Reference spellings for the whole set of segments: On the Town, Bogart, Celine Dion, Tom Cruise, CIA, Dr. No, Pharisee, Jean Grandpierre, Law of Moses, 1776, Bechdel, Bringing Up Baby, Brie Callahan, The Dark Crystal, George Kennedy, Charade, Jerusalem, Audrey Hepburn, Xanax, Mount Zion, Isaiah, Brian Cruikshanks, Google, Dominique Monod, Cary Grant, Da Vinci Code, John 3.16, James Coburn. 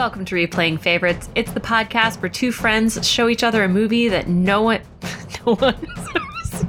Welcome to Replaying Favorites. It's the podcast where two friends show each other a movie that no one has ever seen.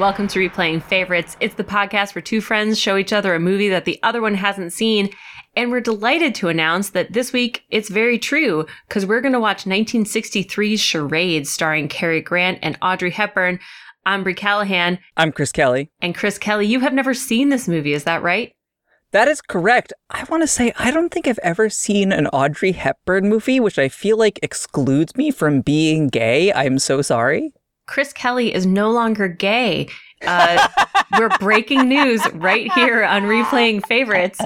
Welcome to Replaying Favorites. It's the podcast where two friends show each other a movie that the other one hasn't seen. And we're delighted to announce that this week it's very true, because we're going to watch 1963's Charade, starring Cary Grant and Audrey Hepburn. I'm Brie Callahan. I'm Chris Kelly. And Chris Kelly, you have never seen this movie, is that right? That is correct. I want to say I don't think I've ever seen an Audrey Hepburn movie, which I feel like excludes me from being gay. I'm so sorry. Chris Kelly is no longer gay. We're breaking news right here on Replaying Favorites.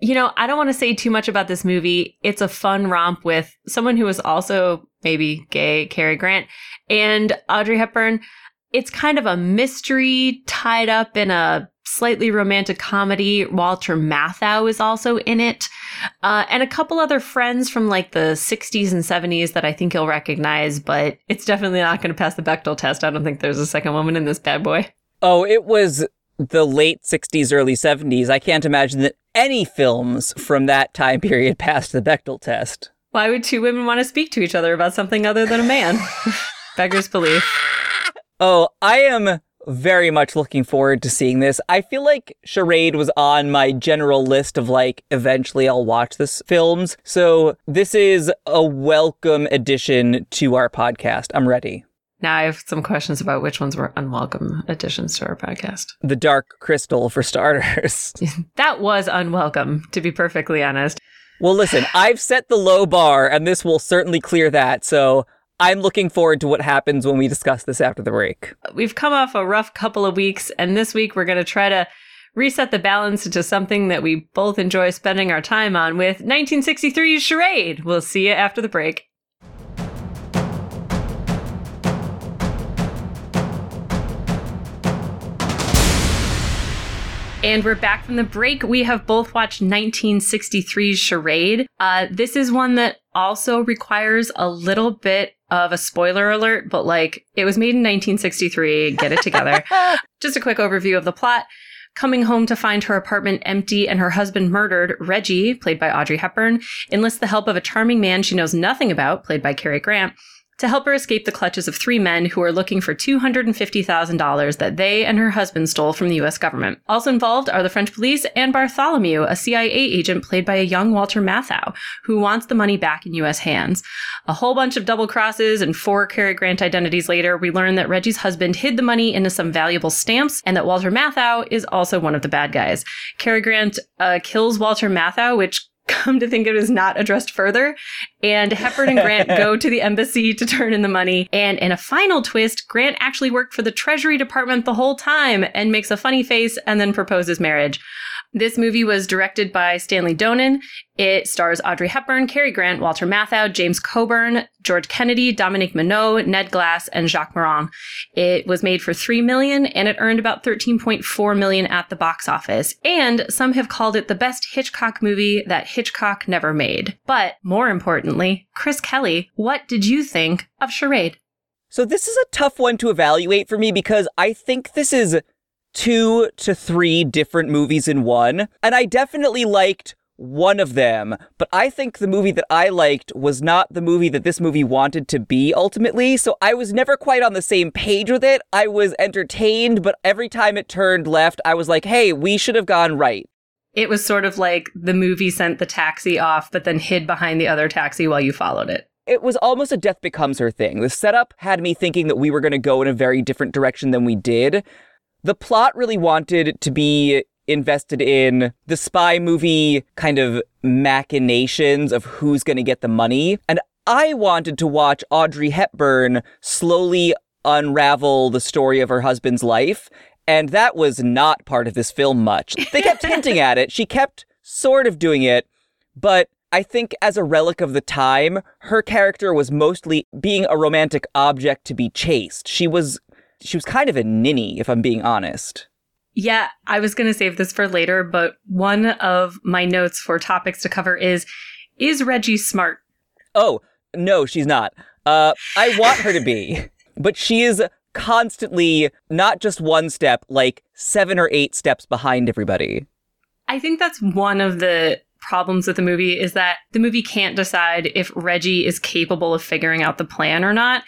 You know, I don't want to say too much about this movie. It's a fun romp with someone who is also maybe gay, Cary Grant, and Audrey Hepburn. It's kind of a mystery tied up in a slightly romantic comedy. Walter Matthau is also in it. And a couple other friends from like the 60s and 70s that I think you'll recognize, but it's definitely not going to pass the Bechdel test. I don't think there's a second woman in this bad boy. Oh, it was the late 60s, early 70s. I can't imagine that any films from that time period passed the Bechdel test. Why would two women want to speak to each other about something other than a man? Beggar's belief. Oh, I am very much looking forward to seeing this. I feel like Charade was on my general list of like, eventually I'll watch this films. So this is a welcome addition to our podcast. I'm ready. Now I have some questions about which ones were unwelcome additions to our podcast. The Dark Crystal, for starters. That was unwelcome, to be perfectly honest. Well, listen, I've set the low bar and this will certainly clear that. So I'm looking forward to what happens when we discuss this after the break. We've come off a rough couple of weeks, and this week we're going to try to reset the balance into something that we both enjoy spending our time on with 1963's Charade. We'll see you after the break. And we're back from the break. We have both watched 1963's Charade. This is one that also requires a little bit of a spoiler alert, but like, it was made in 1963. Get it together. Just a quick overview of the plot. Coming home to find her apartment empty and her husband murdered, Reggie, played by Audrey Hepburn, enlists the help of a charming man she knows nothing about, played by Cary Grant, to help her escape the clutches of three men who are looking for $250,000 that they and her husband stole from the U.S. government. Also involved are the French police and Bartholomew, a CIA agent played by a young Walter Matthau, who wants the money back in U.S. hands. A whole bunch of double crosses and four Cary Grant identities later, we learn that Reggie's husband hid the money into some valuable stamps and that Walter Matthau is also one of the bad guys. Cary Grant kills Walter Matthau, which, come to think of it, is not addressed further. And Hepburn and Grant go to the embassy to turn in the money. And in a final twist, Grant actually worked for the Treasury Department the whole time and makes a funny face and then proposes marriage. This movie was directed by Stanley Donen. It stars Audrey Hepburn, Cary Grant, Walter Matthau, James Coburn, George Kennedy, Dominique Monod, Ned Glass, and Jacques Marin. It was made for $3 million, and it earned about $13.4 million at the box office. And some have called it the best Hitchcock movie that Hitchcock never made. But more importantly, Chris Kelly, what did you think of Charade? So this is a tough one to evaluate for me because I think this is 2 to 3 different movies in one. And I definitely liked one of them, but I think the movie that I liked was not the movie that this movie wanted to be ultimately. So I was never quite on the same page with it. I was entertained, but every time it turned left, I was like, hey, we should have gone right. It was sort of like the movie sent the taxi off, but then hid behind the other taxi while you followed it. It was almost a Death Becomes Her thing. The setup had me thinking that we were going to go in a very different direction than we did. The plot really wanted to be invested in the spy movie kind of machinations of who's going to get the money. And I wanted to watch Audrey Hepburn slowly unravel the story of her husband's life. And that was not part of this film much. They kept hinting at it. She kept sort of doing it. But I think as a relic of the time, her character was mostly being a romantic object to be chased. She was kind of a ninny, if I'm being honest. Yeah, I was going to save this for later, but one of my notes for topics to cover is Reggie smart? Oh, no, she's not. I want her to be, but she is constantly not just one step, like 7 or 8 steps behind everybody. I think that's one of the problems with the movie, is that the movie can't decide if Reggie is capable of figuring out the plan or not.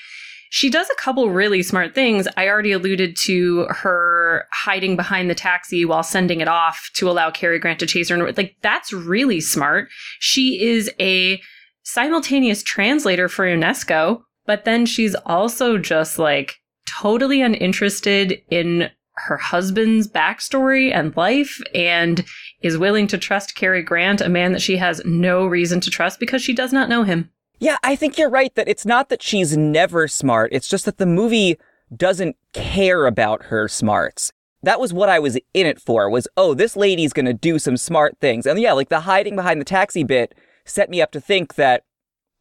She does a couple really smart things. I already alluded to her hiding behind the taxi while sending it off to allow Cary Grant to chase her. Like, that's really smart. She is a simultaneous translator for UNESCO, but then she's also just like totally uninterested in her husband's backstory and life, and is willing to trust Cary Grant, a man that she has no reason to trust because she does not know him. Yeah, I think you're right that it's not that she's never smart. It's just that the movie doesn't care about her smarts. That was what I was in it for, was, oh, this lady's going to do some smart things. And yeah, like the hiding behind the taxi bit set me up to think that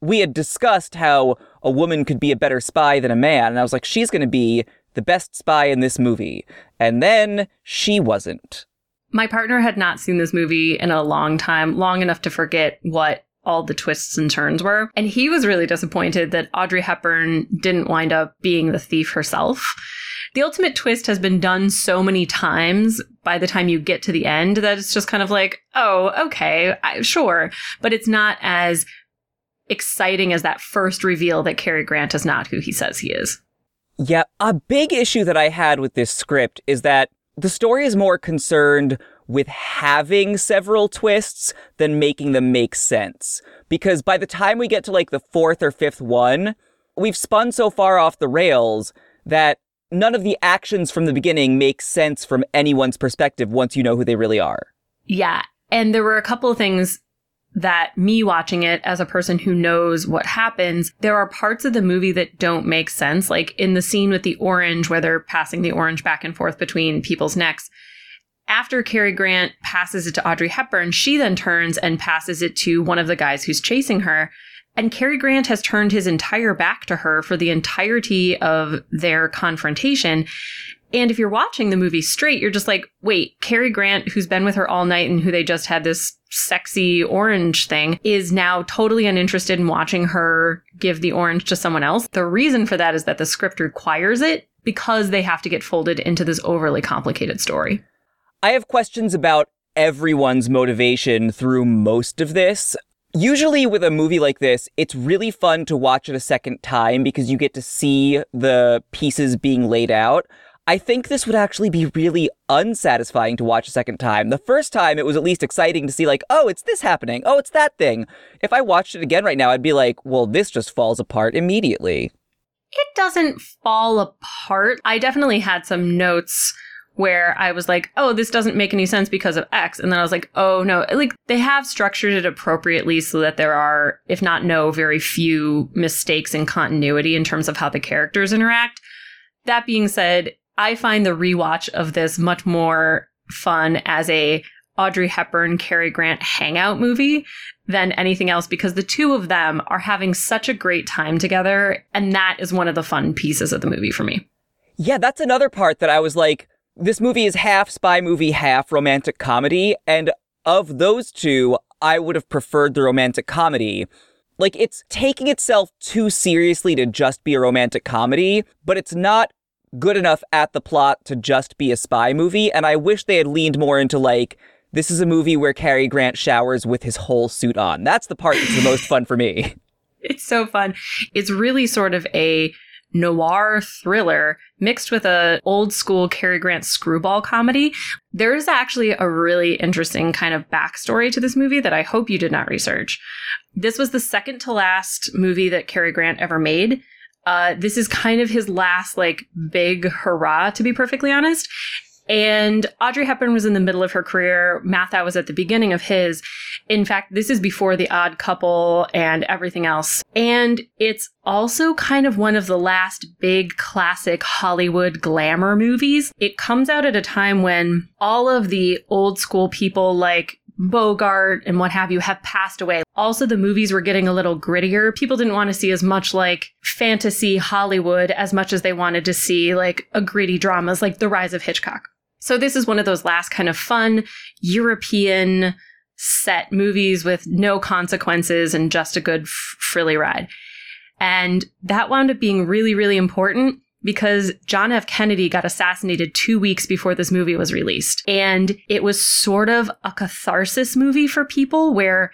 we had discussed how a woman could be a better spy than a man. And I was like, she's going to be the best spy in this movie. And then she wasn't. My partner had not seen this movie in a long time, long enough to forget what all the twists and turns were. And he was really disappointed that Audrey Hepburn didn't wind up being the thief herself. The ultimate twist has been done so many times by the time you get to the end that it's just kind of like, oh, okay, sure. But it's not as exciting as that first reveal that Cary Grant is not who he says he is. Yeah, a big issue that I had with this script is that the story is more concerned with having several twists than making them make sense. Because by the time we get to like the 4th or 5th one, we've spun so far off the rails that none of the actions from the beginning make sense from anyone's perspective once you know who they really are. Yeah, and there were a couple of things that me watching it as a person who knows what happens, there are parts of the movie that don't make sense. Like in the scene with the orange, where they're passing the orange back and forth between people's necks. After Cary Grant passes it to Audrey Hepburn, she then turns and passes it to one of the guys who's chasing her. And Cary Grant has turned his entire back to her for the entirety of their confrontation. And if you're watching the movie straight, you're just like, wait, Cary Grant, who's been with her all night and who they just had this sexy orange thing, is now totally uninterested in watching her give the orange to someone else. The reason for that is that the script requires it because they have to get folded into this overly complicated story. I have questions about everyone's motivation through most of this. Usually with a movie like this, it's really fun to watch it a second time because you get to see the pieces being laid out. I think this would actually be really unsatisfying to watch a second time. The first time, it was at least exciting to see, like, oh, it's this happening. Oh, it's that thing. If I watched it again right now, I'd be like, well, this just falls apart immediately. It doesn't fall apart. I definitely had some notes where I was like, oh, this doesn't make any sense because of X. And then I was like, oh, no, like they have structured it appropriately so that there are, if not no, very few mistakes in continuity in terms of how the characters interact. That being said, I find the rewatch of this much more fun as a Audrey Hepburn, Cary Grant hangout movie than anything else, because the two of them are having such a great time together. And that is one of the fun pieces of the movie for me. Yeah, that's another part that I was like, this movie is half spy movie, half romantic comedy. And of those two, I would have preferred the romantic comedy. Like, it's taking itself too seriously to just be a romantic comedy, but it's not good enough at the plot to just be a spy movie. And I wish they had leaned more into, like, this is a movie where Cary Grant showers with his whole suit on. That's the part that's the most fun for me. It's so fun. It's really sort of a noir thriller mixed with a old school Cary Grant screwball comedy. There is actually a really interesting kind of backstory to this movie that I hope you did not research. This was the second to last movie that Cary Grant ever made. This is kind of his last, like, big hurrah, to be perfectly honest. And Audrey Hepburn was in the middle of her career. Matthau was at the beginning of his. In fact, this is before The Odd Couple and everything else. And it's also kind of one of the last big classic Hollywood glamour movies. It comes out at a time when all of the old school people like Bogart and what have you have passed away. Also, the movies were getting a little grittier. People didn't want to see as much like fantasy Hollywood as much as they wanted to see like a gritty dramas like The Rise of Hitchcock. So this is one of those last kind of fun European set movies with no consequences and just a good frilly ride. And that wound up being really, really important because John F. Kennedy got assassinated 2 weeks before this movie was released. And it was sort of a catharsis movie for people where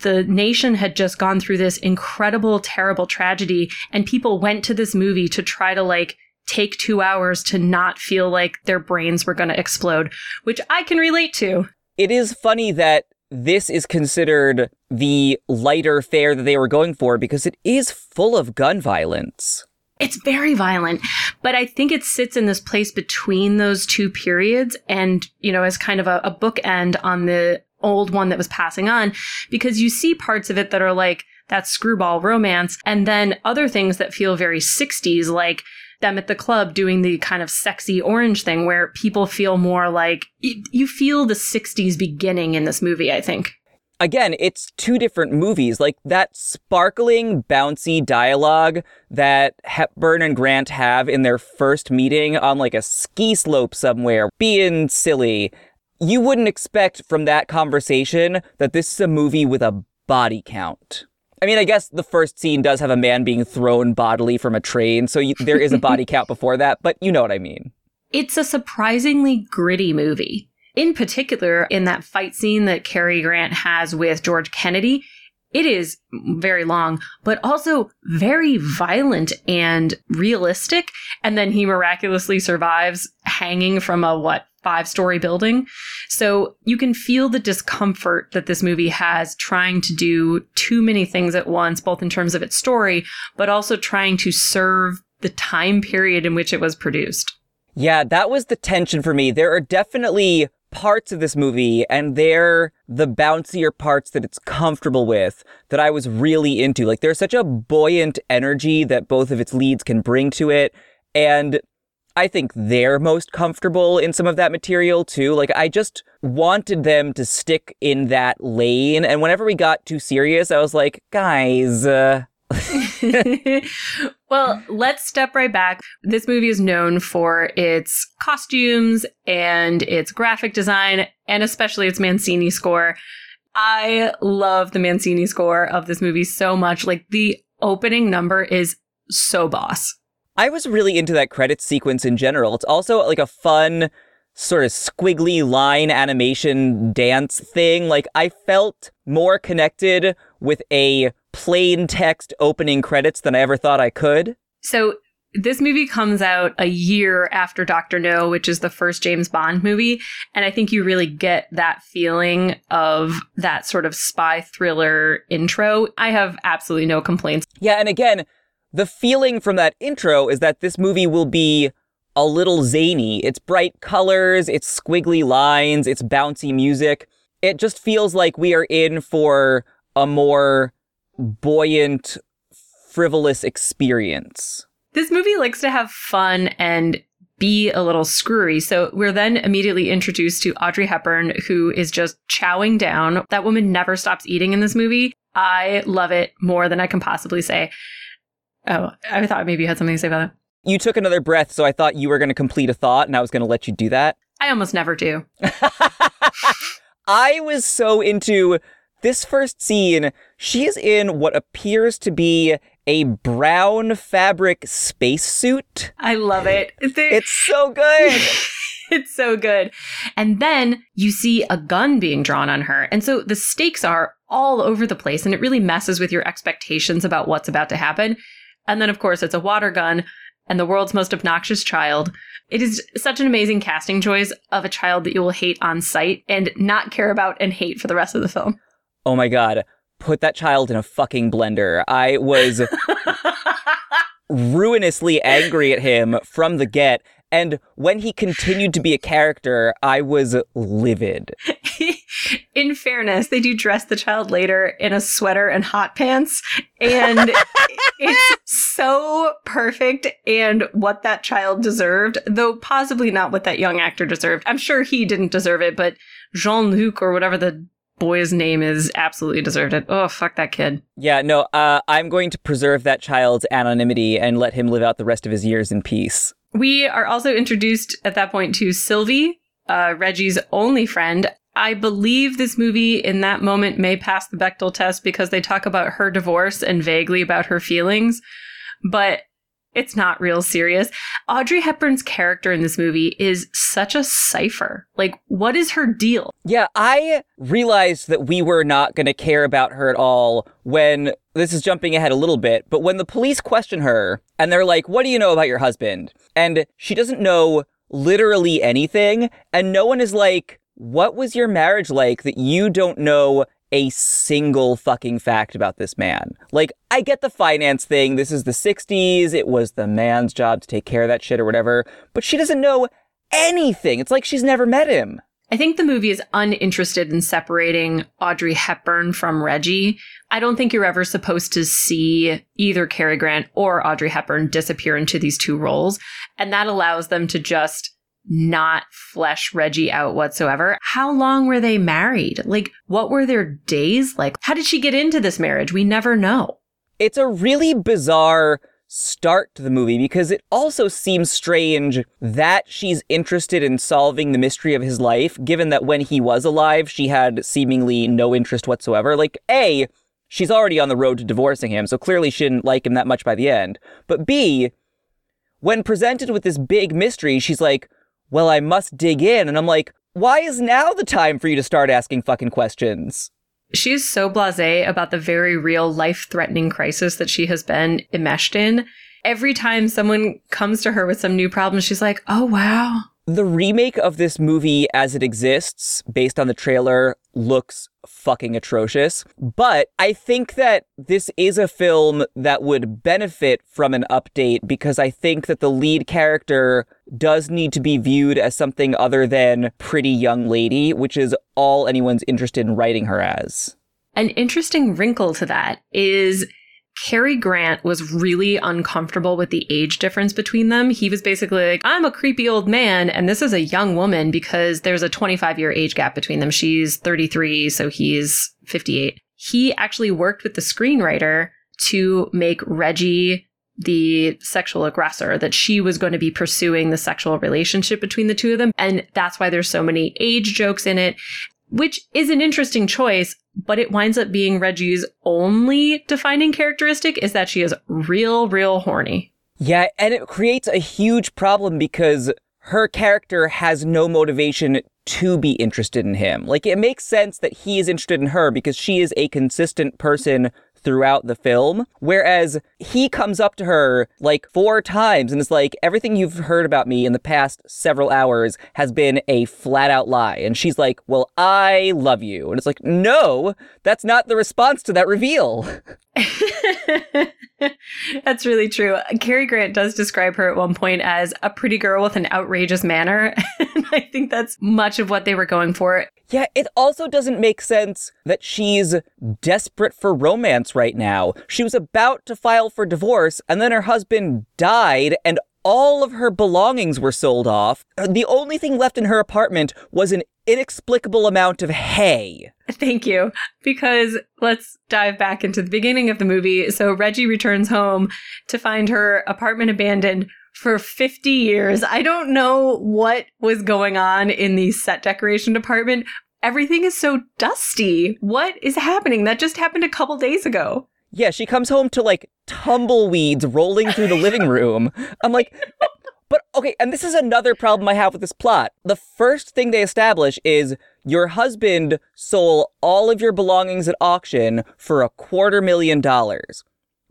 the nation had just gone through this incredible, terrible tragedy, and people went to this movie to try to like take 2 hours to not feel like their brains were going to explode, which I can relate to. It is funny that this is considered the lighter fare that they were going for because it is full of gun violence. It's very violent, but I think it sits in this place between those two periods and, you know, as kind of a bookend on the old one that was passing on, because you see parts of it that are like that screwball romance and then other things that feel very 60s, like them at the club doing the kind of sexy orange thing where people feel more like you feel the 60s beginning in this movie, I think. Again, it's two different movies. Like that sparkling, bouncy dialogue that Hepburn and Grant have in their first meeting on like a ski slope somewhere, being silly. You wouldn't expect from that conversation that this is a movie with a body count. I mean, I guess the first scene does have a man being thrown bodily from a train, so there is a body count before that, but you know what I mean. It's a surprisingly gritty movie. In particular, in that fight scene that Cary Grant has with George Kennedy, it is very long, but also very violent and realistic. And then he miraculously survives hanging from a, 5-story building. So you can feel the discomfort that this movie has trying to do too many things at once, both in terms of its story, but also trying to serve the time period in which it was produced. Yeah, that was the tension for me. There are definitely parts of this movie, and they're the bouncier parts that it's comfortable with, that I was really into. Like, there's such a buoyant energy that both of its leads can bring to it. And I think they're most comfortable in some of that material, too. Like, I just wanted them to stick in that lane. And whenever we got too serious, I was like, guys. Well, let's step right back. This movie is known for its costumes and its graphic design, and especially its Mancini score. I love the Mancini score of this movie so much. Like, the opening number is so boss. I was really into that credits sequence in general. It's also like a fun sort of squiggly line animation dance thing. Like, I felt more connected with a plain text opening credits than I ever thought I could. So this movie comes out a year after Dr. No, which is the first James Bond movie. And I think you really get that feeling of that sort of spy thriller intro. I have absolutely no complaints. Yeah, and again, the feeling from that intro is that this movie will be a little zany. It's bright colors, it's squiggly lines, it's bouncy music. It just feels like we are in for a more buoyant, frivolous experience. This movie likes to have fun and be a little screwy. So we're then immediately introduced to Audrey Hepburn, who is just chowing down. That woman never stops eating in this movie. I love it more than I can possibly say. Oh, I thought maybe you had something to say about it. You took another breath, so I thought you were going to complete a thought, and I was going to let you do that. I almost never do. I was so into this first scene. She is in what appears to be a brown fabric spacesuit. I love it. It's so good. It's so good. And then you see a gun being drawn on her. And so the stakes are all over the place, and it really messes with your expectations about what's about to happen. And then, of course, it's a water gun and the world's most obnoxious child. It is such an amazing casting choice of a child that you will hate on sight and not care about and hate for the rest of the film. Oh, my God. Put that child in a fucking blender. I was ruinously angry at him from the get. And when he continued to be a character, I was livid. In fairness, they do dress the child later in a sweater and hot pants. And it's so perfect and what that child deserved, though possibly not what that young actor deserved. I'm sure he didn't deserve it, but Jean-Luc or whatever the boy's name is absolutely deserved it. Oh, fuck that kid. Yeah, no, I'm going to preserve that child's anonymity and let him live out the rest of his years in peace. We are also introduced at that point to Sylvie, Reggie's only friend. I believe this movie in that moment may pass the Bechdel test because they talk about her divorce and vaguely about her feelings. But It's not real serious. Audrey Hepburn's character in this movie is such a cipher. Like, what is her deal? Yeah, I realized that we were not going to care about her at all when, this is jumping ahead a little bit, but when the police question her and they're like, what do you know about your husband? And she doesn't know literally anything. And no one is like, what was your marriage like that you don't know a single fucking fact about this man? Like, I get the finance thing. This is the 60s. It was the man's job to take care of that shit or whatever. But she doesn't know anything. It's like she's never met him. I think the movie is uninterested in separating Audrey Hepburn from Reggie. I don't think you're ever supposed to see either Cary Grant or Audrey Hepburn disappear into these two roles. And that allows them to just not flesh Reggie out whatsoever. How long were they married? Like, what were their days like? How did she get into this marriage? We never know. It's a really bizarre start to the movie because it also seems strange that she's interested in solving the mystery of his life, given that when he was alive, she had seemingly no interest whatsoever. Like, A, she's already on the road to divorcing him, so clearly she didn't like him that much by the end. But B, when presented with this big mystery, she's like, well, I must dig in. And I'm like, why is now the time for you to start asking fucking questions? She's so blasé about the very real life-threatening crisis that she has been enmeshed in. Every time someone comes to her with some new problem, she's like, oh, wow. The remake of this movie as it exists, based on the trailer, looks fucking atrocious. But I think that this is a film that would benefit from an update because I think that the lead character does need to be viewed as something other than pretty young lady, which is all anyone's interested in writing her as. An interesting wrinkle to that is Cary Grant was really uncomfortable with the age difference between them. He was basically like, I'm a creepy old man and this is a young woman because there's a 25-year age gap between them. She's 33, so he's 58. He actually worked with the screenwriter to make Reggie the sexual aggressor, that she was going to be pursuing the sexual relationship between the two of them. And that's why there's so many age jokes in it, which is an interesting choice, but it winds up being Reggie's only defining characteristic is that she is real horny. Yeah, and it creates a huge problem because her character has no motivation to be interested in him. Like, it makes sense that he is interested in her because she is a consistent person throughout the film, whereas he comes up to her like 4 times and it's like, everything you've heard about me in the past several hours has been a flat out lie. And she's like, well, I love you. And it's like, no, that's not the response to that reveal. That's really true. Cary Grant does describe her at one point as a pretty girl with an outrageous manner. And I think that's much of what they were going for. Yeah, it also doesn't make sense that she's desperate for romance right now. She was about to file for divorce, and then her husband died, and all of her belongings were sold off. The only thing left in her apartment was an inexplicable amount of hay. Thank you. Because let's dive back into the beginning of the movie. So Reggie returns home to find her apartment abandoned for 50 years. I don't know what was going on in the set decoration department. Everything is so dusty. What is happening? That just happened a couple days ago. Yeah, she comes home to like tumbleweeds rolling through the living room. I'm like, but okay, and this is another problem I have with this plot. The first thing they establish is your husband sold all of your belongings at auction for $250,000.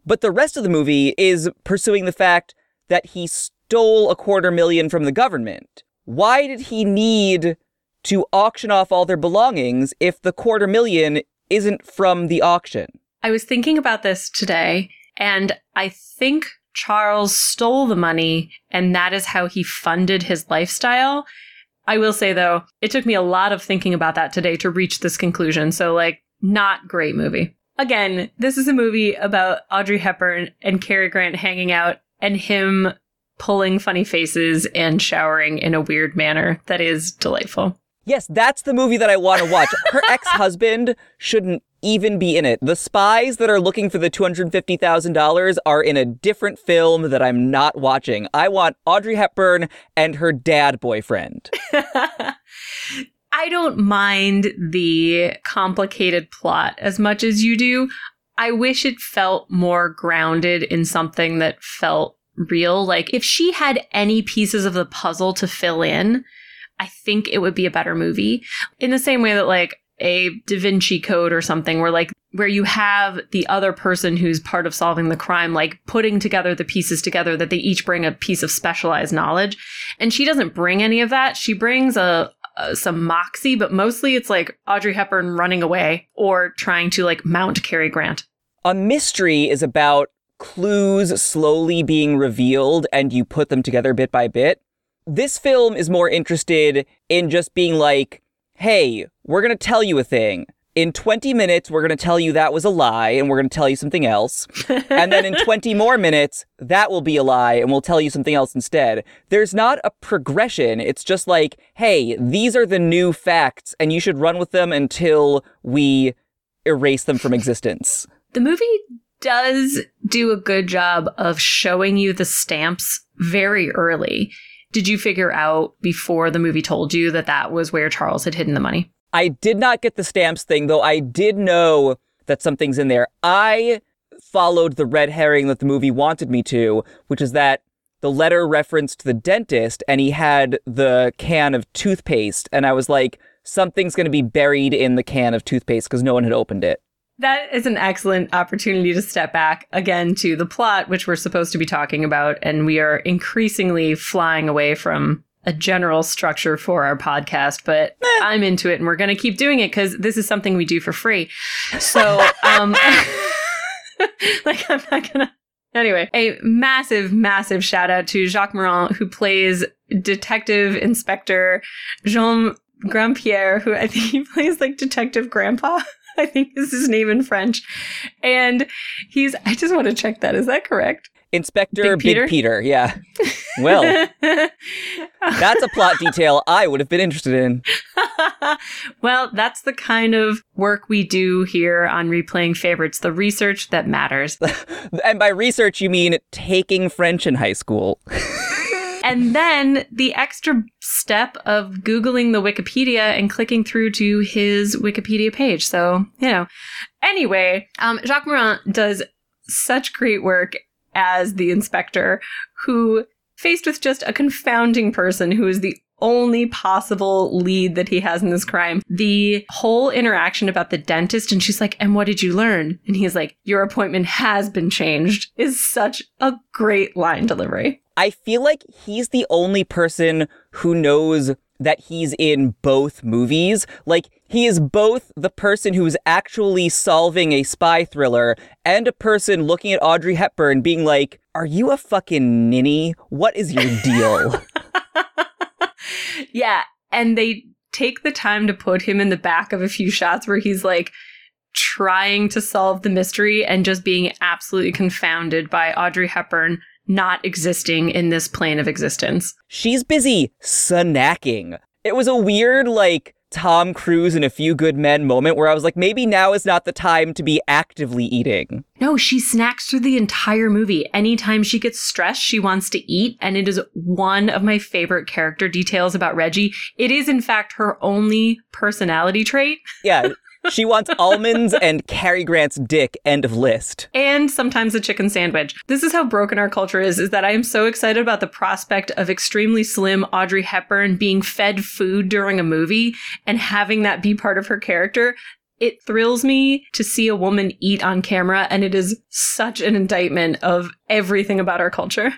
But the rest of the movie is pursuing the fact that he stole $250,000 from the government. Why did he need to auction off all their belongings if the $250,000 isn't from the auction? I was thinking about this today, and I think Charles stole the money, and that is how he funded his lifestyle. I will say, though, it took me a lot of thinking about that today to reach this conclusion. So, like, not great movie. Again, this is a movie about Audrey Hepburn and Cary Grant hanging out and him pulling funny faces and showering in a weird manner that is delightful. Yes, that's the movie that I want to watch. Her ex-husband shouldn't even be in it. The spies that are looking for the $250,000 are in a different film that I'm not watching. I want Audrey Hepburn and her dad boyfriend. I don't mind the complicated plot as much as you do. I wish it felt more grounded in something that felt real. Like, if she had any pieces of the puzzle to fill in, I think it would be a better movie. In the same way that, like, a Da Vinci Code or something where you have the other person who's part of solving the crime, like, putting together the pieces together, that they each bring a piece of specialized knowledge. And she doesn't bring any of that. She brings some moxie, but mostly it's like Audrey Hepburn running away or trying to, like, mount Cary Grant. A mystery is about clues slowly being revealed and you put them together bit by bit. This film is more interested in just being like, hey, we're going to tell you a thing. In 20 minutes, we're going to tell you that was a lie, and we're going to tell you something else. And then in 20 more minutes, that will be a lie, and we'll tell you something else instead. There's not a progression. It's just like, hey, these are the new facts, and you should run with them until we erase them from existence. The movie does do a good job of showing you the stamps very early. Did you figure out before the movie told you that that was where Charles had hidden the money? I did not get the stamps thing, though I did know that something's in there. I followed the red herring that the movie wanted me to, which is that the letter referenced the dentist and he had the can of toothpaste. And I was like, something's going to be buried in the can of toothpaste because no one had opened it. That is an excellent opportunity to step back again to the plot, which we're supposed to be talking about. And we are increasingly flying away from a general structure for our podcast, but I'm into it and we're going to keep doing it because this is something we do for free. So, like, I'm not going to. Anyway, a massive, massive shout out to Jacques Marin, who plays Detective Inspector Jean Grandpierre, who I think he plays like Detective Grandpa. I think is his name in French. And he's, I just want to check that. Is that correct? Inspector Big Peter. Yeah. Well, that's a plot detail I would have been interested in. Well, that's the kind of work we do here on Replaying Favorites, the research that matters. And by research, you mean taking French in high school. And then the extra step of Googling the Wikipedia and clicking through to his Wikipedia page. So, you know, anyway, Jacques Marin does such great work as the inspector who, faced with just a confounding person who is the only possible lead that he has in this crime. The whole interaction about the dentist, and she's like, and what did you learn? And he's like, your appointment has been changed, is such a great line delivery. I feel like he's the only person who knows that he's in both movies. Like, he is both the person who's actually solving a spy thriller and a person looking at Audrey Hepburn being like, are you a fucking ninny? What is your deal? Yeah, and they take the time to put him in the back of a few shots where he's like trying to solve the mystery and just being absolutely confounded by Audrey Hepburn not existing in this plane of existence. She's busy snacking. It was a weird, like, Tom Cruise in A Few Good Men moment where I was like, maybe now is not the time to be actively eating. No, she snacks through the entire movie. Anytime she gets stressed, she wants to eat. And it is one of my favorite character details about Reggie. It is, in fact, her only personality trait. Yeah. She wants almonds and Cary Grant's dick, end of list. And sometimes a chicken sandwich. This is how broken our culture is that I am so excited about the prospect of extremely slim Audrey Hepburn being fed food during a movie and having that be part of her character. It thrills me to see a woman eat on camera, and it is such an indictment of everything about our culture.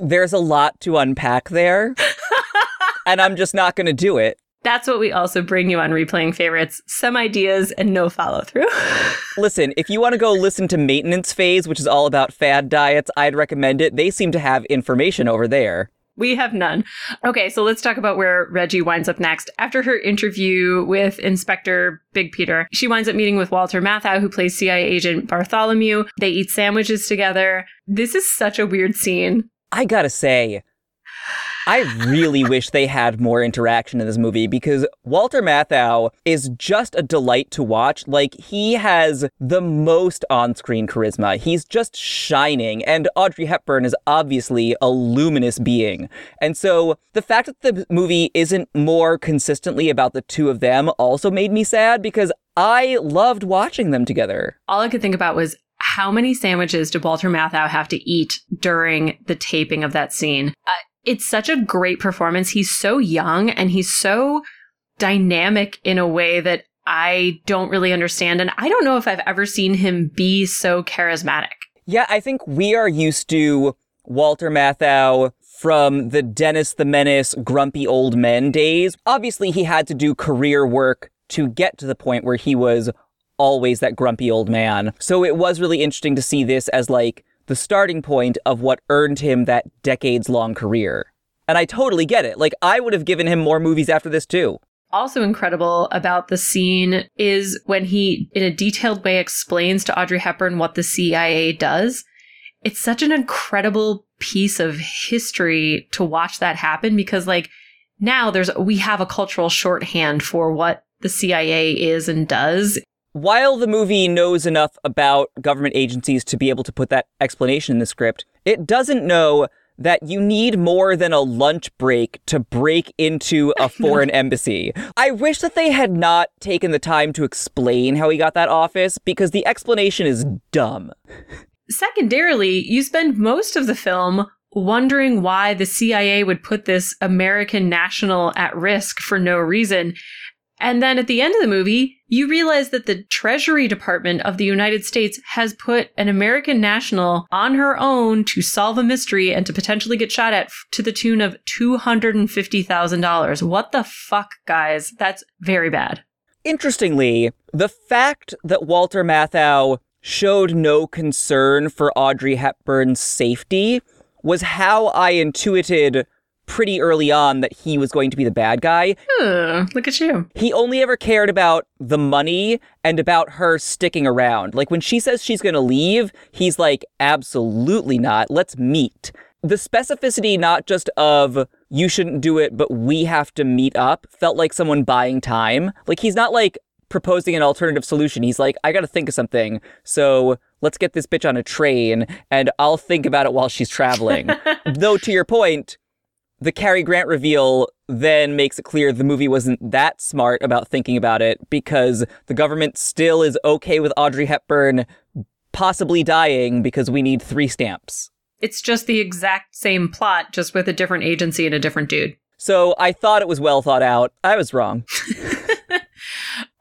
There's a lot to unpack there, and I'm just not going to do it. That's what we also bring you on Replaying Favorites, some ideas and no follow-through. Listen, if you want to go listen to Maintenance Phase, which is all about fad diets, I'd recommend it. They seem to have information over there. We have none. Okay, so let's talk about where Reggie winds up next. After her interview with Inspector Big Peter, she winds up meeting with Walter Matthau, who plays CIA agent Bartholomew. They eat sandwiches together. This is such a weird scene. I gotta say, I really wish they had more interaction in this movie because Walter Matthau is just a delight to watch. Like, he has the most on-screen charisma. He's just shining. And Audrey Hepburn is obviously a luminous being. And so the fact that the movie isn't more consistently about the two of them also made me sad because I loved watching them together. All I could think about was how many sandwiches did Walter Matthau have to eat during the taping of that scene? It's such a great performance. He's so young and he's so dynamic in a way that I don't really understand. And I don't know if I've ever seen him be so charismatic. Yeah, I think we are used to Walter Matthau from the Dennis the Menace, grumpy old men days. Obviously, he had to do career work to get to the point where he was always that grumpy old man. So it was really interesting to see this as like the starting point of what earned him that decades-long career. And I totally get it. Like, I would have given him more movies after this, too. Also incredible about the scene is when he, in a detailed way, explains to Audrey Hepburn what the CIA does. It's such an incredible piece of history to watch that happen, because like now we have a cultural shorthand for what the CIA is and does. While the movie knows enough about government agencies to be able to put that explanation in the script, it doesn't know that you need more than a lunch break to break into a foreign embassy. I wish that they had not taken the time to explain how he got that office, because the explanation is dumb. Secondarily, you spend most of the film wondering why the CIA would put this American national at risk for no reason. And then at the end of the movie, you realize that the Treasury Department of the United States has put an American national on her own to solve a mystery and to potentially get shot at to the tune of $250,000. What the fuck, guys? That's very bad. Interestingly, the fact that Walter Matthau showed no concern for Audrey Hepburn's safety was how I intuited pretty early on that he was going to be the bad guy. Look at you. He only ever cared about the money and about her sticking around. Like, when she says she's going to leave, he's like, absolutely not. Let's meet. The specificity, not just of you shouldn't do it, but we have to meet up, felt like someone buying time. Like, he's not like proposing an alternative solution. He's like, I got to think of something. So let's get this bitch on a train and I'll think about it while she's traveling. Though, to your point, the Cary Grant reveal then makes it clear the movie wasn't that smart about thinking about it, because the government still is okay with Audrey Hepburn possibly dying because we need 3 stamps. It's just the exact same plot, just with a different agency and a different dude. So I thought it was well thought out. I was wrong.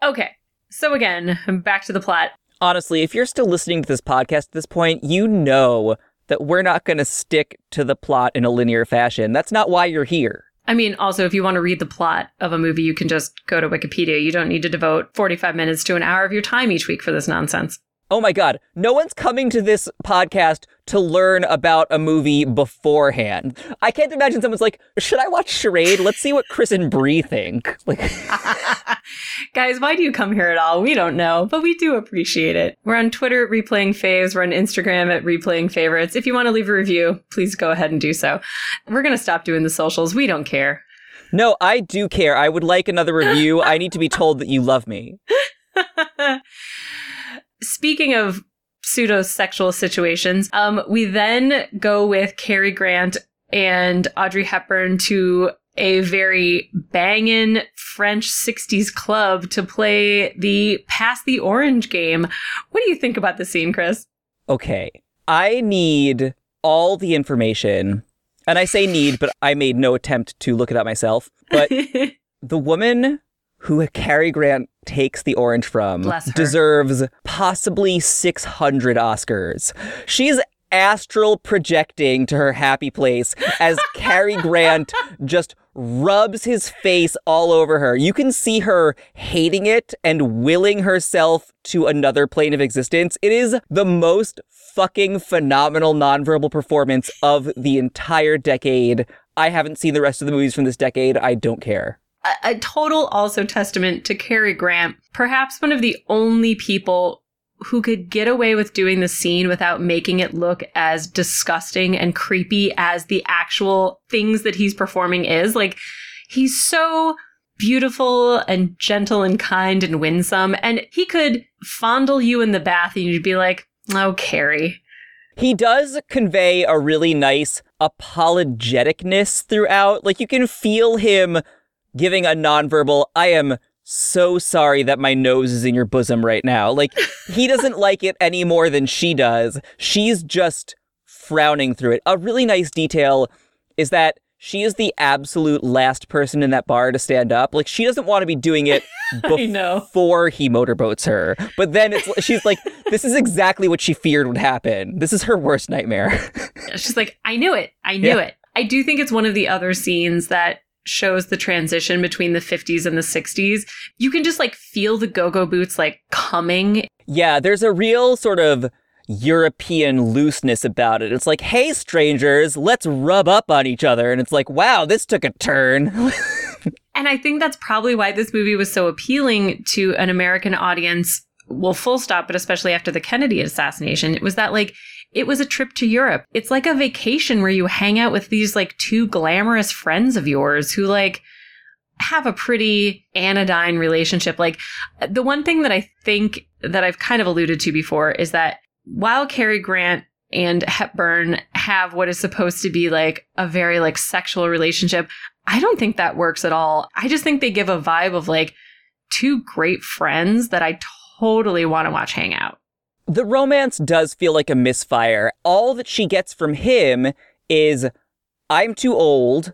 Okay, so again, back to the plot. Honestly, if you're still listening to this podcast at this point, you know that we're not going to stick to the plot in a linear fashion. That's not why you're here. I mean, also, if you want to read the plot of a movie, you can just go to Wikipedia. You don't need to devote 45 minutes to an hour of your time each week for this nonsense. Oh my God, no one's coming to this podcast to learn about a movie beforehand. I can't imagine someone's like, should I watch Charade? Let's see what Chris and Bree think. Like, guys, why do you come here at all? We don't know, but we do appreciate it. We're on Twitter at Replaying Faves. We're on Instagram at Replaying Favorites. If you want to leave a review, please go ahead and do so. We're going to stop doing the socials. We don't care. No, I do care. I would like another review. I need to be told that you love me. Speaking of pseudo-sexual situations, we then go with Cary Grant and Audrey Hepburn to a very bangin' French 60s club to play the Pass the Orange game. What do you think about the scene, Chris? Okay, I need all the information. And I say need, but I made no attempt to look it up myself. But the woman who Cary Grant takes the orange from deserves possibly 600 Oscars. She's astral projecting to her happy place as Cary Grant just rubs his face all over her. You can see her hating it and willing herself to another plane of existence. It is the most fucking phenomenal nonverbal performance of the entire decade. I haven't seen the rest of the movies from this decade. I don't care. A total also testament to Cary Grant, perhaps one of the only people who could get away with doing the scene without making it look as disgusting and creepy as the actual things that he's performing is. Like, he's so beautiful and gentle and kind and winsome, and he could fondle you in the bath and you'd be like, oh, Cary. He does convey a really nice apologeticness throughout. Like, you can feel him giving a nonverbal, I am so sorry that my nose is in your bosom right now. Like, he doesn't like it any more than she does. She's just frowning through it. A really nice detail is that she is the absolute last person in that bar to stand up. Like, she doesn't want to be doing it before he motorboats her. But then she's like, this is exactly what she feared would happen. This is her worst nightmare. She's like, I knew it. I knew it. I do think it's one of the other scenes that shows the transition between the 50s and the 60s. You can just, like, feel the go-go boots, like, coming. Yeah, there's a real sort of European looseness about it. It's like, hey, strangers, let's rub up on each other. And it's like, wow, this took a turn. And I think that's probably why this movie was so appealing to an American audience. Well, full stop, but especially after the Kennedy assassination. It was that, like, it was a trip to Europe. It's like a vacation where you hang out with these, like, two glamorous friends of yours who, like, have a pretty anodyne relationship. Like, the one thing that I think that I've kind of alluded to before is that while Cary Grant and Hepburn have what is supposed to be, like, a very, like, sexual relationship, I don't think that works at all. I just think they give a vibe of, like, two great friends that I totally want to watch hang out. The romance does feel like a misfire. All that she gets from him is, I'm too old,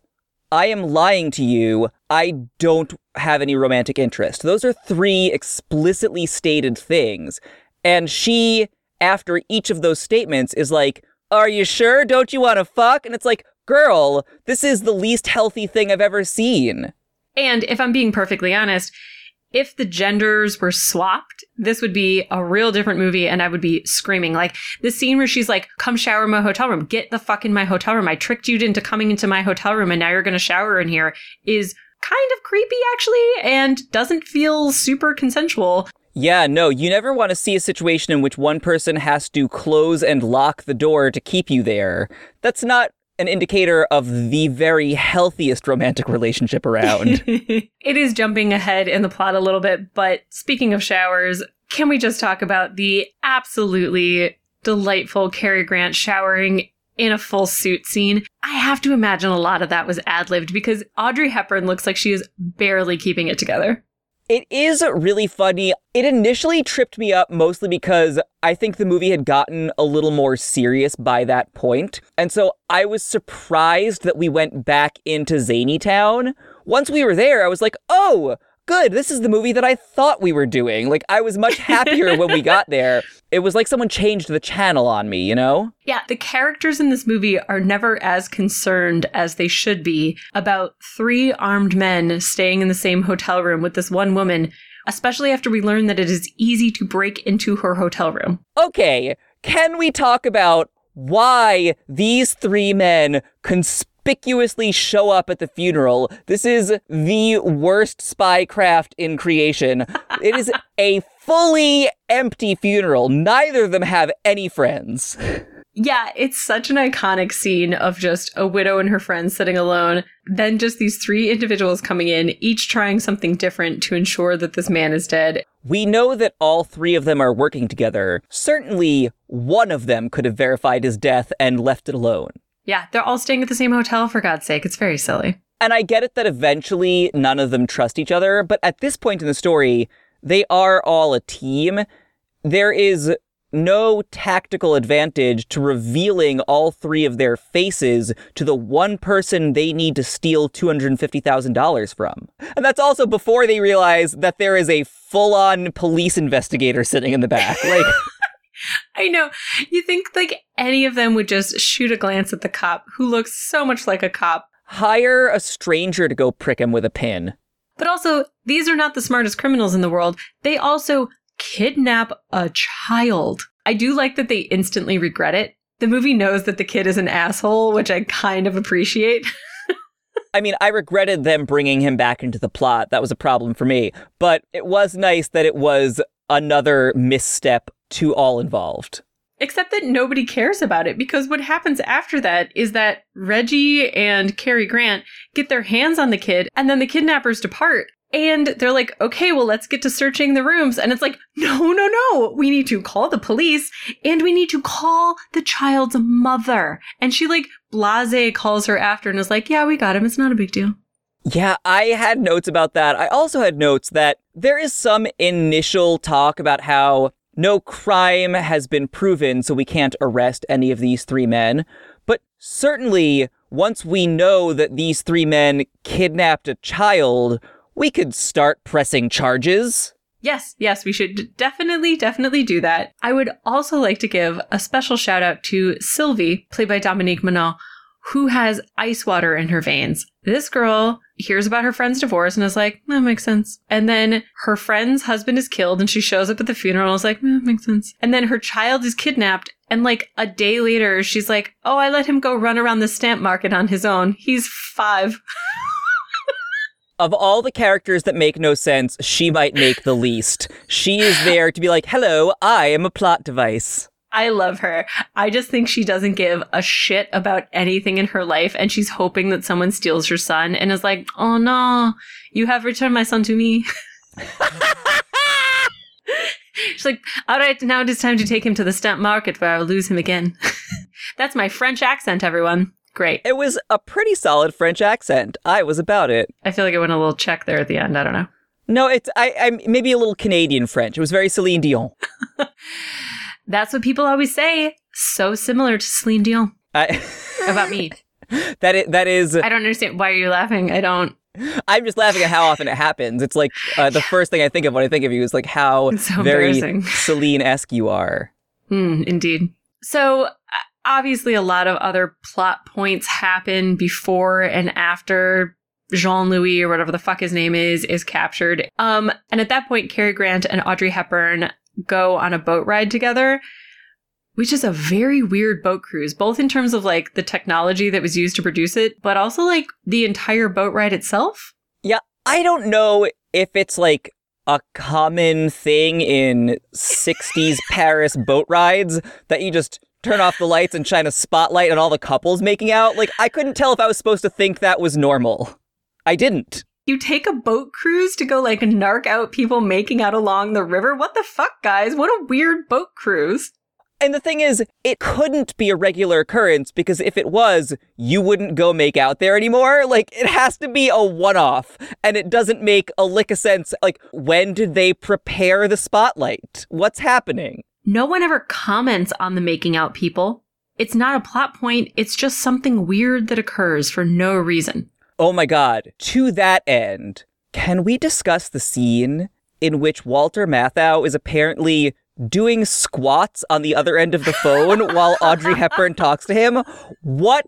I am lying to you, I don't have any romantic interest. Those are three explicitly stated things. And she, after each of those statements, is like, are you sure? Don't you want to fuck? And it's like, girl, this is the least healthy thing I've ever seen. And if I'm being perfectly honest, if the genders were swapped, this would be a real different movie, and I would be screaming. Like, the scene where she's like, come shower in my hotel room. Get the fuck in my hotel room. I tricked you into coming into my hotel room, and now you're going to shower in here, is kind of creepy, actually, and doesn't feel super consensual. Yeah, no, you never want to see a situation in which one person has to close and lock the door to keep you there. That's not an indicator of the very healthiest romantic relationship around. It is jumping ahead in the plot a little bit, but speaking of showers, can we just talk about the absolutely delightful Cary Grant showering in a full suit scene? I have to imagine a lot of that was ad-libbed because Audrey Hepburn looks like she is barely keeping it together. It is really funny. It initially tripped me up mostly because I think the movie had gotten a little more serious by that point. And so I was surprised that we went back into Zany Town. Once we were there, I was like, oh, good. This is the movie that I thought we were doing. Like, I was much happier when we got there. It was like someone changed the channel on me, you know? Yeah, the characters in this movie are never as concerned as they should be about three armed men staying in the same hotel room with this one woman, especially after we learn that it is easy to break into her hotel room. Okay, can we talk about why these three men conspicuously show up at the funeral? This is the worst spy craft in creation. It is a fully empty funeral. Neither of them have any friends. Yeah, it's such an iconic scene of just a widow and her friends sitting alone, then just these three individuals coming in, each trying something different to ensure that this man is dead. We know that all three of them are working together. Certainly one of them could have verified his death and left it alone. Yeah, they're all staying at the same hotel, for God's sake. It's very silly. And I get it that eventually none of them trust each other, but at this point in the story, they are all a team. There is no tactical advantage to revealing all three of their faces to the one person they need to steal $250,000 from. And that's also before they realize that there is a full-on police investigator sitting in the back. Like, I know. You think, like, any of them would just shoot a glance at the cop, who looks so much like a cop. Hire a stranger to go prick him with a pin. But also, these are not the smartest criminals in the world. They also kidnap a child. I do like that they instantly regret it. The movie knows that the kid is an asshole, which I kind of appreciate. I mean, I regretted them bringing him back into the plot. That was a problem for me. But it was nice that it was another misstep to all involved. Except that nobody cares about it, because what happens after that is that Reggie and Cary Grant get their hands on the kid, and then the kidnappers depart. And they're like, okay, well, let's get to searching the rooms. And it's like, no. We need to call the police, and we need to call the child's mother. And she, like, blasé calls her after and is like, yeah, we got him. It's not a big deal. Yeah, I had notes about that. I also had notes that there is some initial talk about how no crime has been proven, so we can't arrest any of these three men. But certainly, once we know that these three men kidnapped a child, we could start pressing charges. Yes, we should definitely do that. I would also like to give a special shout out to Sylvie, played by Dominique Monod, who has ice water in her veins. This girl hears about her friend's divorce and is like, that makes sense. And then her friend's husband is killed and she shows up at the funeral and is like, that makes sense. And then her child is kidnapped. And like a day later, she's like, oh, I let him go run around the stamp market on his own. He's 5. Of all the characters that make no sense, she might make the least. She is there to be like, hello, I am a plot device. I love her. I just think she doesn't give a shit about anything in her life, and she's hoping that someone steals her son and is like, oh no, you have returned my son to me. She's like, all right, now it is time to take him to the stamp market where I will lose him again. That's my French accent, everyone. Great. It was a pretty solid French accent. I was about it. I feel like I went a little Czech there at the end. I don't know. No, it's I'm maybe a little Canadian French. It was very Celine Dion. That's what people always say. So similar to Celine Dion. About me. That is. I don't understand. Why are you laughing? I'm just laughing at how often it happens. It's like the first thing I think of when I think of you is like how so very Celine-esque you are. Indeed. So obviously a lot of other plot points happen before and after Jean-Louis or whatever the fuck his name is captured. And at that point, Cary Grant and Audrey Hepburn go on a boat ride together, which is a very weird boat cruise, both in terms of like the technology that was used to produce it, but also like the entire boat ride itself. Yeah, I don't know if it's like a common thing in 60s Paris boat rides that you just turn off the lights and shine a spotlight on all the couples making out. Like, I couldn't tell if I was supposed to think that was normal. I didn't. You take a boat cruise to go, like, narc out people making out along the river? What the fuck, guys? What a weird boat cruise. And the thing is, it couldn't be a regular occurrence, because if it was, you wouldn't go make out there anymore. Like, it has to be a one-off, and it doesn't make a lick of sense. Like, when did they prepare the spotlight? What's happening? No one ever comments on the making out people. It's not a plot point. It's just something weird that occurs for no reason. Oh my God. To that end, can we discuss the scene in which Walter Matthau is apparently doing squats on the other end of the phone while Audrey Hepburn talks to him? What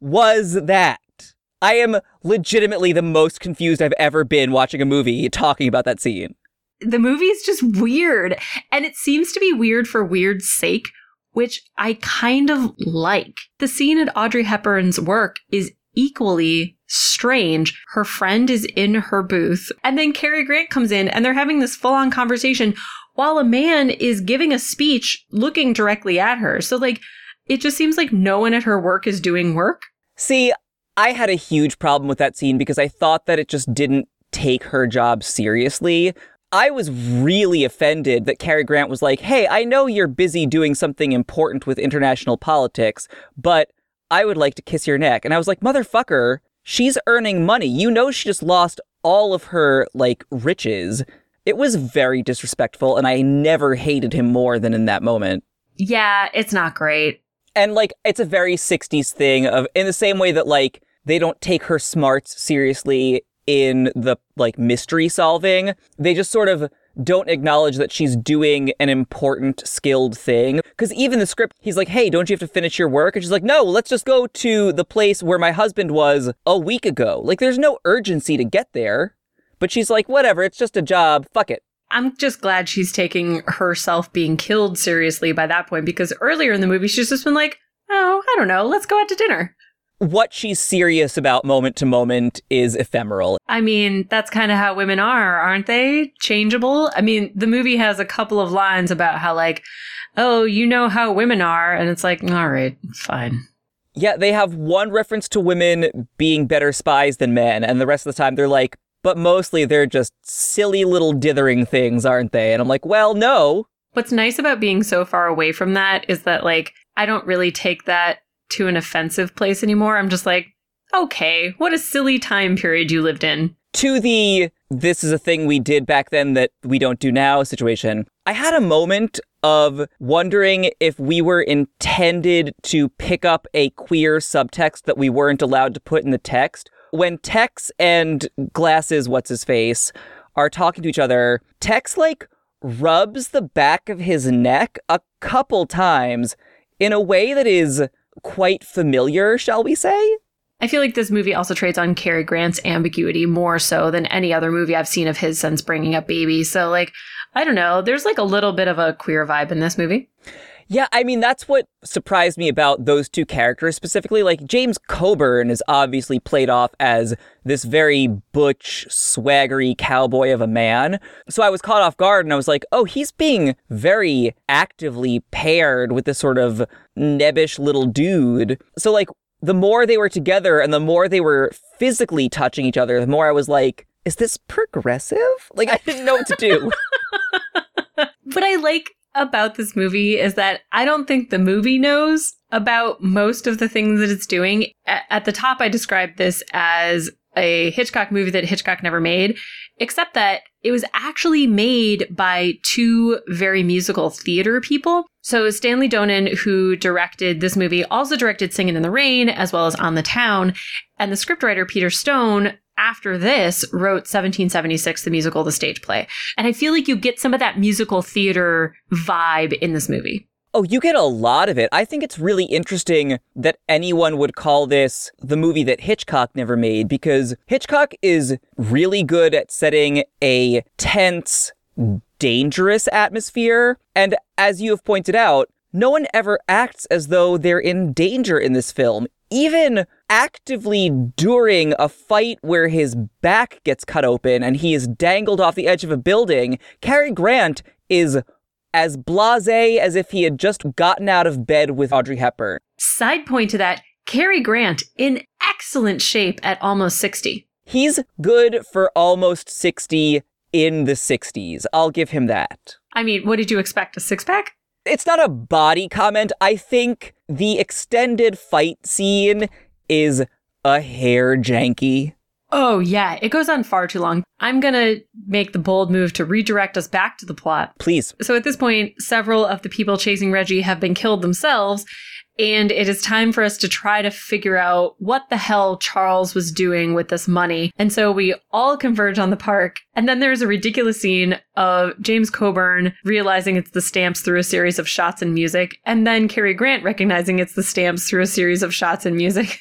was that? I am legitimately the most confused I've ever been watching a movie talking about that scene. The movie is just weird, and it seems to be weird for weird's sake, which I kind of like. The scene at Audrey Hepburn's work is equally strange. Her friend is in her booth, and then Cary Grant comes in, and they're having this full-on conversation while a man is giving a speech looking directly at her. So, like, it just seems like no one at her work is doing work. See, I had a huge problem with that scene because I thought that it just didn't take her job seriously. I was really offended that Cary Grant was like, hey, I know you're busy doing something important with international politics, but I would like to kiss your neck. And I was like, motherfucker, she's earning money. You know she just lost all of her, like, riches. It was very disrespectful, and I never hated him more than in that moment. Yeah, it's not great. And, like, it's a very 60s thing of, in the same way that, like, they don't take her smarts seriously in the, like, mystery solving. They just sort of don't acknowledge that she's doing an important, skilled thing. Because even the script, he's like, hey, don't you have to finish your work? And she's like, no, let's just go to the place where my husband was a week ago. Like, there's no urgency to get there. But she's like, whatever, it's just a job. Fuck it. I'm just glad she's taking herself being killed seriously by that point, because earlier in the movie, she's just been like, oh, I don't know, let's go out to dinner. What she's serious about moment to moment is ephemeral. I mean, that's kind of how women are, aren't they? Changeable. I mean, the movie has a couple of lines about how, like, oh, you know how women are. And it's like, all right, fine. Yeah, they have one reference to women being better spies than men. And the rest of the time they're like, but mostly they're just silly little dithering things, aren't they? And I'm like, well, no. What's nice about being so far away from that is that, like, I don't really take that to an offensive place anymore. I'm just like, okay, what a silly time period you lived in. To the this is a thing we did back then that we don't do now situation, I had a moment of wondering if we were intended to pick up a queer subtext that we weren't allowed to put in the text. When Tex and Glasses, what's-his-face, are talking to each other, Tex, rubs the back of his neck a couple times in a way that is quite familiar, shall we say? I feel like this movie also trades on Cary Grant's ambiguity more so than any other movie I've seen of his since Bringing Up Baby. So, I don't know, there's, a little bit of a queer vibe in this movie. Yeah, I mean, that's what surprised me about those two characters specifically. James Coburn is obviously played off as this very butch, swaggery cowboy of a man. So I was caught off guard and I was like, oh, he's being very actively paired with this sort of nebbish little dude. So, the more they were together and the more they were physically touching each other, the more I was like, is this progressive? I didn't know what to do. But I about this movie is that I don't think the movie knows about most of the things that it's doing. At the top, I described this as a Hitchcock movie that Hitchcock never made, except that it was actually made by two very musical theater people. So Stanley Donen, who directed this movie, also directed Singin' in the Rain, as well as On the Town. And the scriptwriter, Peter Stone, after this, wrote 1776, the musical, the stage play. And I feel you get some of that musical theater vibe in this movie. Oh, you get a lot of it. I think it's really interesting that anyone would call this the movie that Hitchcock never made, because Hitchcock is really good at setting a tense, dangerous atmosphere. And as you have pointed out, no one ever acts as though they're in danger in this film. Even actively during a fight where his back gets cut open and he is dangled off the edge of a building, Cary Grant is as blasé as if he had just gotten out of bed with Audrey Hepburn. Side point to that, Cary Grant in excellent shape at almost 60. He's good for almost 60 in the 60s. I'll give him that. I mean, what did you expect, a six-pack? It's not a body comment. I think the extended fight scene is a hair janky. Oh, yeah. It goes on far too long. I'm going to make the bold move to redirect us back to the plot. Please. So at this point, several of the people chasing Reggie have been killed themselves, and it is time for us to try to figure out what the hell Charles was doing with this money. And so we all converge on the park. And then there's a ridiculous scene of James Coburn realizing it's the stamps through a series of shots and music. And then Cary Grant recognizing it's the stamps through a series of shots and music.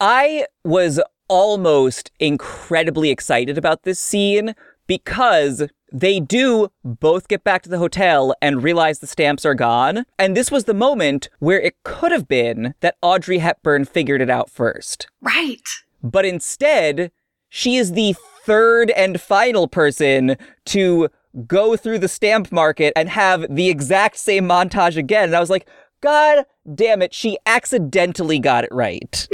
I was almost incredibly excited about this scene because they do both get back to the hotel and realize the stamps are gone. And this was the moment where it could have been that Audrey Hepburn figured it out first. Right. But instead, she is the third and final person to go through the stamp market and have the exact same montage again. And I was like, God damn it, she accidentally got it right.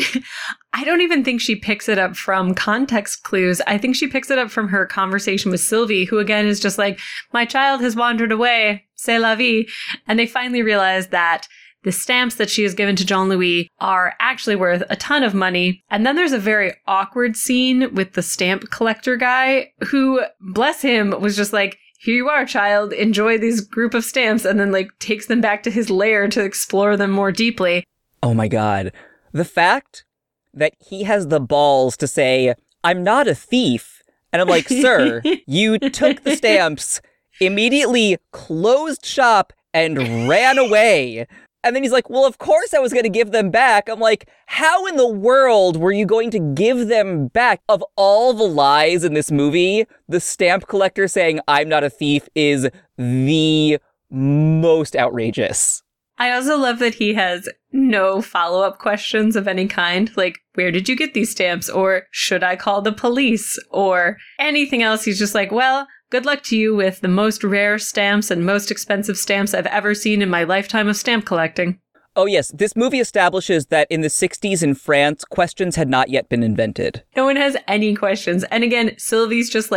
I don't even think she picks it up from context clues. I think she picks it up from her conversation with Sylvie, who again is just like, my child has wandered away, c'est la vie. And they finally realize that the stamps that she has given to Jean-Louis are actually worth a ton of money. And then there's a very awkward scene with the stamp collector guy who, bless him, was just like, here you are, child, enjoy these group of stamps, and then takes them back to his lair to explore them more deeply. Oh my God. The fact that he has the balls to say, I'm not a thief. And I'm like, sir, you took the stamps, immediately closed shop and ran away. And then he's like, well, of course I was going to give them back. I'm like, how in the world were you going to give them back? Of all the lies in this movie, the stamp collector saying I'm not a thief is the most outrageous. I also love that he has no follow-up questions of any kind, like, where did you get these stamps? Or should I call the police? Or anything else. He's just like, well, good luck to you with the most rare stamps and most expensive stamps I've ever seen in my lifetime of stamp collecting. Oh, yes. This movie establishes that in the 60s in France, questions had not yet been invented. No one has any questions. And again, Sylvie's just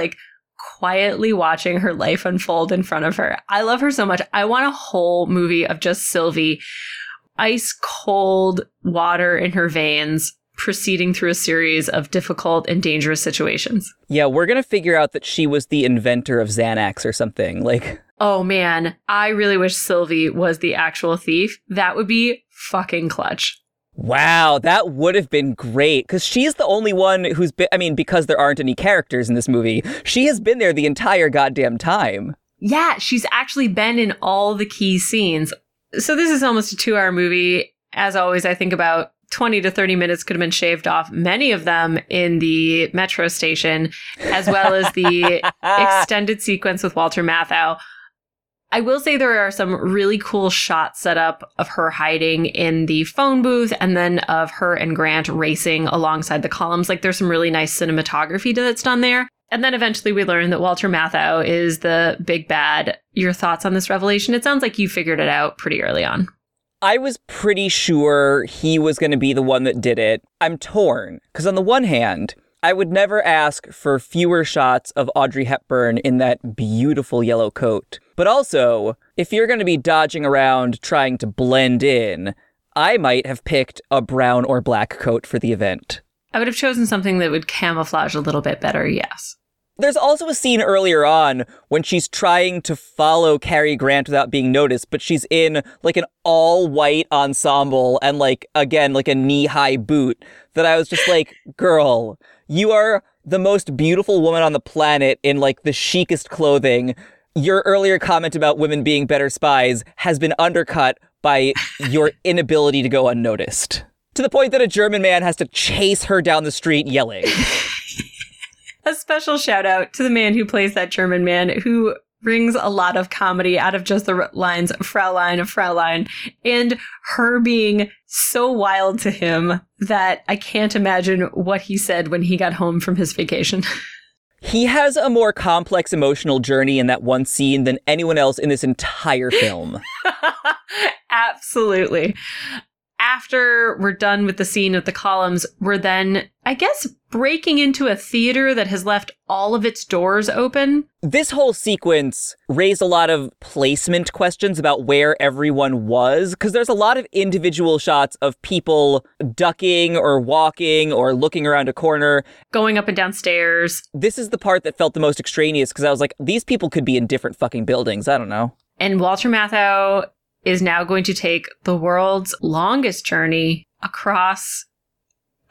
quietly watching her life unfold in front of her. I love her so much. I want a whole movie of just Sylvie, ice cold water in her veins, proceeding through a series of difficult and dangerous situations. Yeah, we're going to figure out that she was the inventor of Xanax or something. Like, oh man, I really wish Sylvie was the actual thief. That would be fucking clutch. Wow, that would have been great, because she's the only one who's been, I mean, because there aren't any characters in this movie, she has been there the entire goddamn time. Yeah, she's actually been in all the key scenes. So this is almost a 2-hour movie. As always, I think about 20 to 30 minutes could have been shaved off, many of them in the metro station, as well as the extended sequence with Walter Matthau. I will say there are some really cool shots set up of her hiding in the phone booth and then of her and Grant racing alongside the columns. Like, there's some really nice cinematography that's done there. And then eventually we learn that Walter Matthau is the big bad. Your thoughts on this revelation? It sounds like you figured it out pretty early on. I was pretty sure he was going to be the one that did it. I'm torn, because on the one hand, I would never ask for fewer shots of Audrey Hepburn in that beautiful yellow coat. But also, if you're going to be dodging around trying to blend in, I might have picked a brown or black coat for the event. I would have chosen something that would camouflage a little bit better, yes. There's also a scene earlier on when she's trying to follow Cary Grant without being noticed, but she's in like an all-white ensemble and like, again, like a knee-high boot that I was just like, girl, you are the most beautiful woman on the planet in like the chicest clothing. Your earlier comment about women being better spies has been undercut by your inability to go unnoticed. To the point that a German man has to chase her down the street yelling. A special shout out to the man who plays that German man, who brings a lot of comedy out of just the lines Fraulein, Fraulein, and her being so wild to him that I can't imagine what he said when he got home from his vacation. He has a more complex emotional journey in that one scene than anyone else in this entire film. Absolutely. After we're done with the scene with the columns, we're then, I guess, breaking into a theater that has left all of its doors open. This whole sequence raised a lot of placement questions about where everyone was, because there's a lot of individual shots of people ducking or walking or looking around a corner. Going up and down stairs. This is the part that felt the most extraneous, because I was like, these people could be in different fucking buildings. I don't know. And Walter Matthau is now going to take the world's longest journey across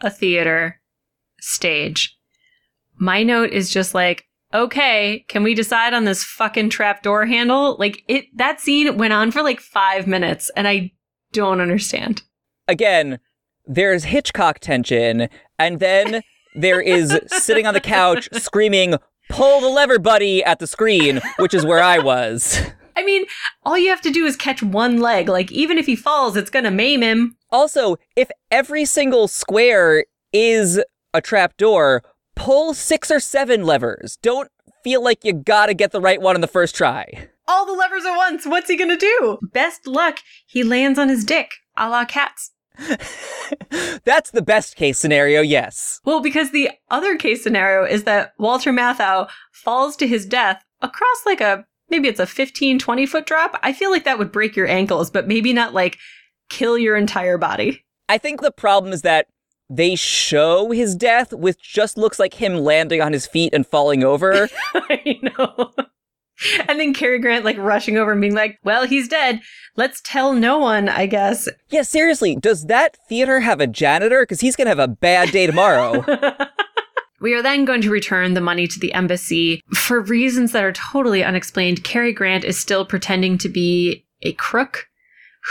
a theater stage. My note is just like, okay, can we decide on this fucking trapdoor handle? Like, that scene went on for like 5 minutes, and I don't understand. Again, there's Hitchcock tension, and then there is sitting on the couch screaming, "Pull the lever, buddy," at the screen, which is where I was. I mean, all you have to do is catch one leg. Like, even if he falls, it's going to maim him. Also, if every single square is a trapdoor, pull 6 or 7 levers. Don't feel like you got to get the right one on the first try. All the levers at once. What's he going to do? Best luck, he lands on his dick, a la Cats. That's the best case scenario, yes. Well, because the other case scenario is that Walter Matthau falls to his death across like a... maybe it's a 15, 20-foot drop. I feel like that would break your ankles, but maybe not, like, kill your entire body. I think the problem is that they show his death, which just looks like him landing on his feet and falling over. I know. And then Cary Grant, like, rushing over and being like, well, he's dead. Let's tell no one, I guess. Yeah, seriously, does that theater have a janitor? Because he's going to have a bad day tomorrow. We are then going to return the money to the embassy. For reasons that are totally unexplained, Cary Grant is still pretending to be a crook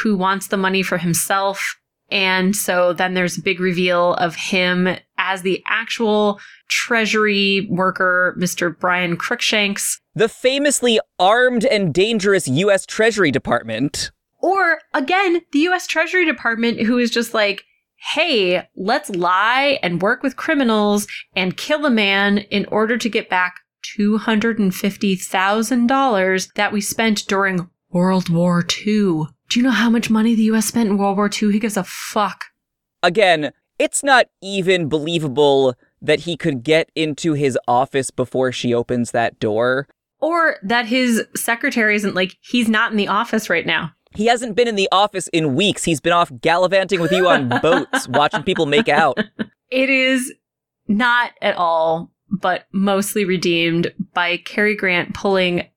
who wants the money for himself. And so then there's a big reveal of him as the actual treasury worker, Mr. Brian Cruikshanks. The famously armed and dangerous U.S. Treasury Department. Or, again, the U.S. Treasury Department, who is just like, hey, let's lie and work with criminals and kill a man in order to get back $250,000 that we spent during World War II. Do you know how much money the U.S. spent in World War II? He gives a fuck. Again, it's not even believable that he could get into his office before she opens that door. Or that his secretary isn't like, he's not in the office right now. He hasn't been in the office in weeks. He's been off gallivanting with you on boats, watching people make out. It is not at all, but mostly redeemed by Cary Grant pulling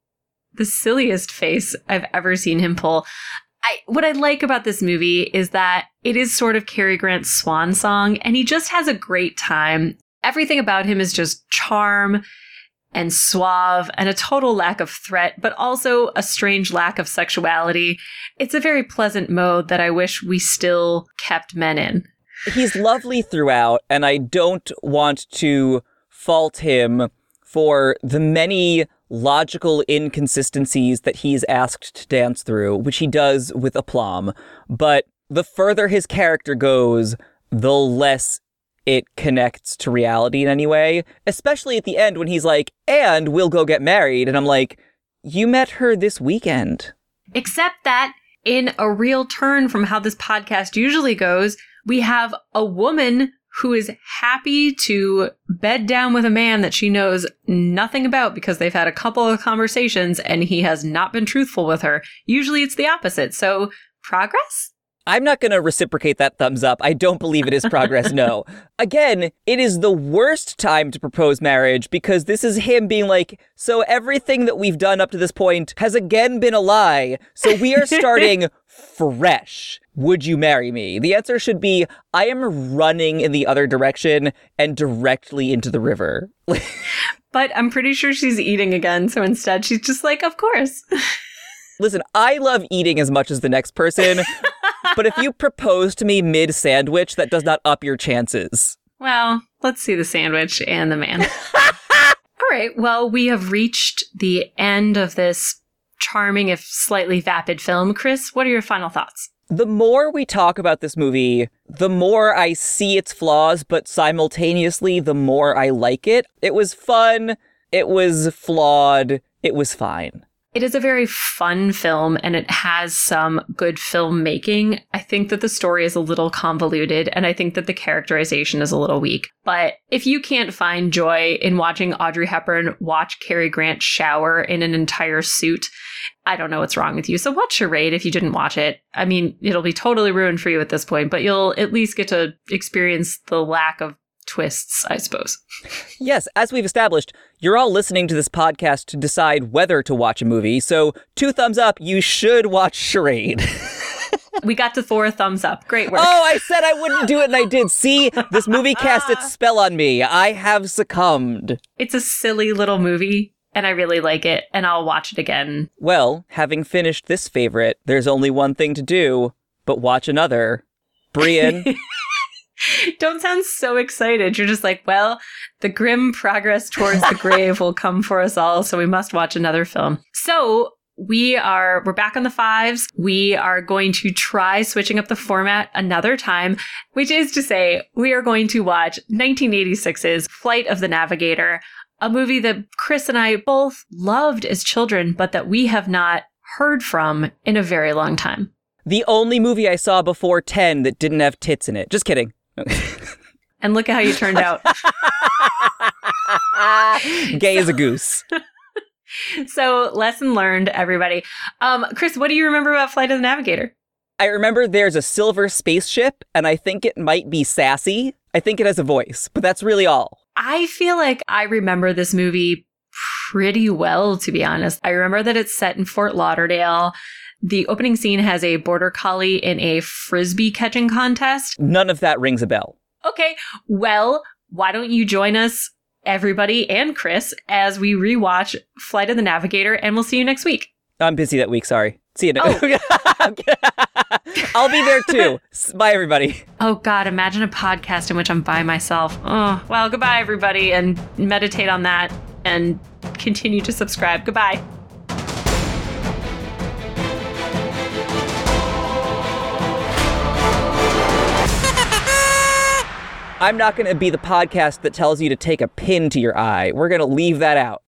the silliest face I've ever seen him pull. What I like about this movie is that it is sort of Cary Grant's swan song, and he just has a great time. Everything about him is just charm and suave and a total lack of threat, but also a strange lack of sexuality. It's a very pleasant mode that I wish we still kept men in. He's lovely throughout, and I don't want to fault him for the many logical inconsistencies that he's asked to dance through, which he does with aplomb. But the further his character goes, the less it connects to reality in any way, especially at the end when he's like, and we'll go get married. And I'm like, you met her this weekend. Except that in a real turn from how this podcast usually goes, we have a woman who is happy to bed down with a man that she knows nothing about because they've had a couple of conversations and he has not been truthful with her. Usually it's the opposite. So progress? I'm not going to reciprocate that thumbs up. I don't believe it is progress, no. Again, it is the worst time to propose marriage because this is him being like, so everything that we've done up to this point has again been a lie. So we are starting fresh. Would you marry me? The answer should be, I am running in the other direction and directly into the river. But I'm pretty sure she's eating again. So instead, she's just like, of course. Listen, I love eating as much as the next person. But if you propose to me mid-sandwich, that does not up your chances. Well, let's see the sandwich and the man. All right. Well, we have reached the end of this charming, if slightly vapid film. Chris, what are your final thoughts? The more we talk about this movie, the more I see its flaws, but simultaneously, the more I like it. It was fun. It was flawed. It was fine. It is a very fun film, and it has some good filmmaking. I think that the story is a little convoluted, and I think that the characterization is a little weak. But if you can't find joy in watching Audrey Hepburn watch Cary Grant shower in an entire suit, I don't know what's wrong with you. So watch Charade if you didn't watch it. I mean, it'll be totally ruined for you at this point, but you'll at least get to experience the lack of twists, I suppose. Yes, as we've established, you're all listening to this podcast to decide whether to watch a movie. So 2 thumbs up, you should watch Charade. We got to 4 thumbs up. Great work. Oh, I said I wouldn't do it and I did. See, this movie cast its spell on me. I have succumbed. It's a silly little movie and I really like it and I'll watch it again. Well, having finished this favorite, there's only one thing to do, but watch another. Brian. Don't sound so excited. You're just like, well, the grim progress towards the grave will come for us all, so we must watch another film. So we're back on the 5s. We are going to try switching up the format another time, which is to say we are going to watch 1986's Flight of the Navigator, a movie that Chris and I both loved as children, but that we have not heard from in a very long time. The only movie I saw before 10 that didn't have tits in it. Just kidding. And look at how you turned out. Gay as a goose. So lesson learned, everybody. Chris, what do you remember about Flight of the Navigator? I remember there's a silver spaceship, and I think it might be sassy. I think it has a voice, but that's really all. I feel like I remember this movie pretty well, to be honest. I remember that it's set in Fort Lauderdale. The opening scene has a border collie in a frisbee catching contest. None of that rings a bell. Okay, well, why don't you join us, everybody and Chris, as we rewatch Flight of the Navigator, and we'll see you next week. I'm busy that week, sorry. See you next week. I'll be there too. Bye, everybody. Oh, God, imagine a podcast in which I'm by myself. Oh, well, goodbye, everybody, and meditate on that and continue to subscribe. Goodbye. I'm not going to be the podcast that tells you to take a pin to your eye. We're going to leave that out.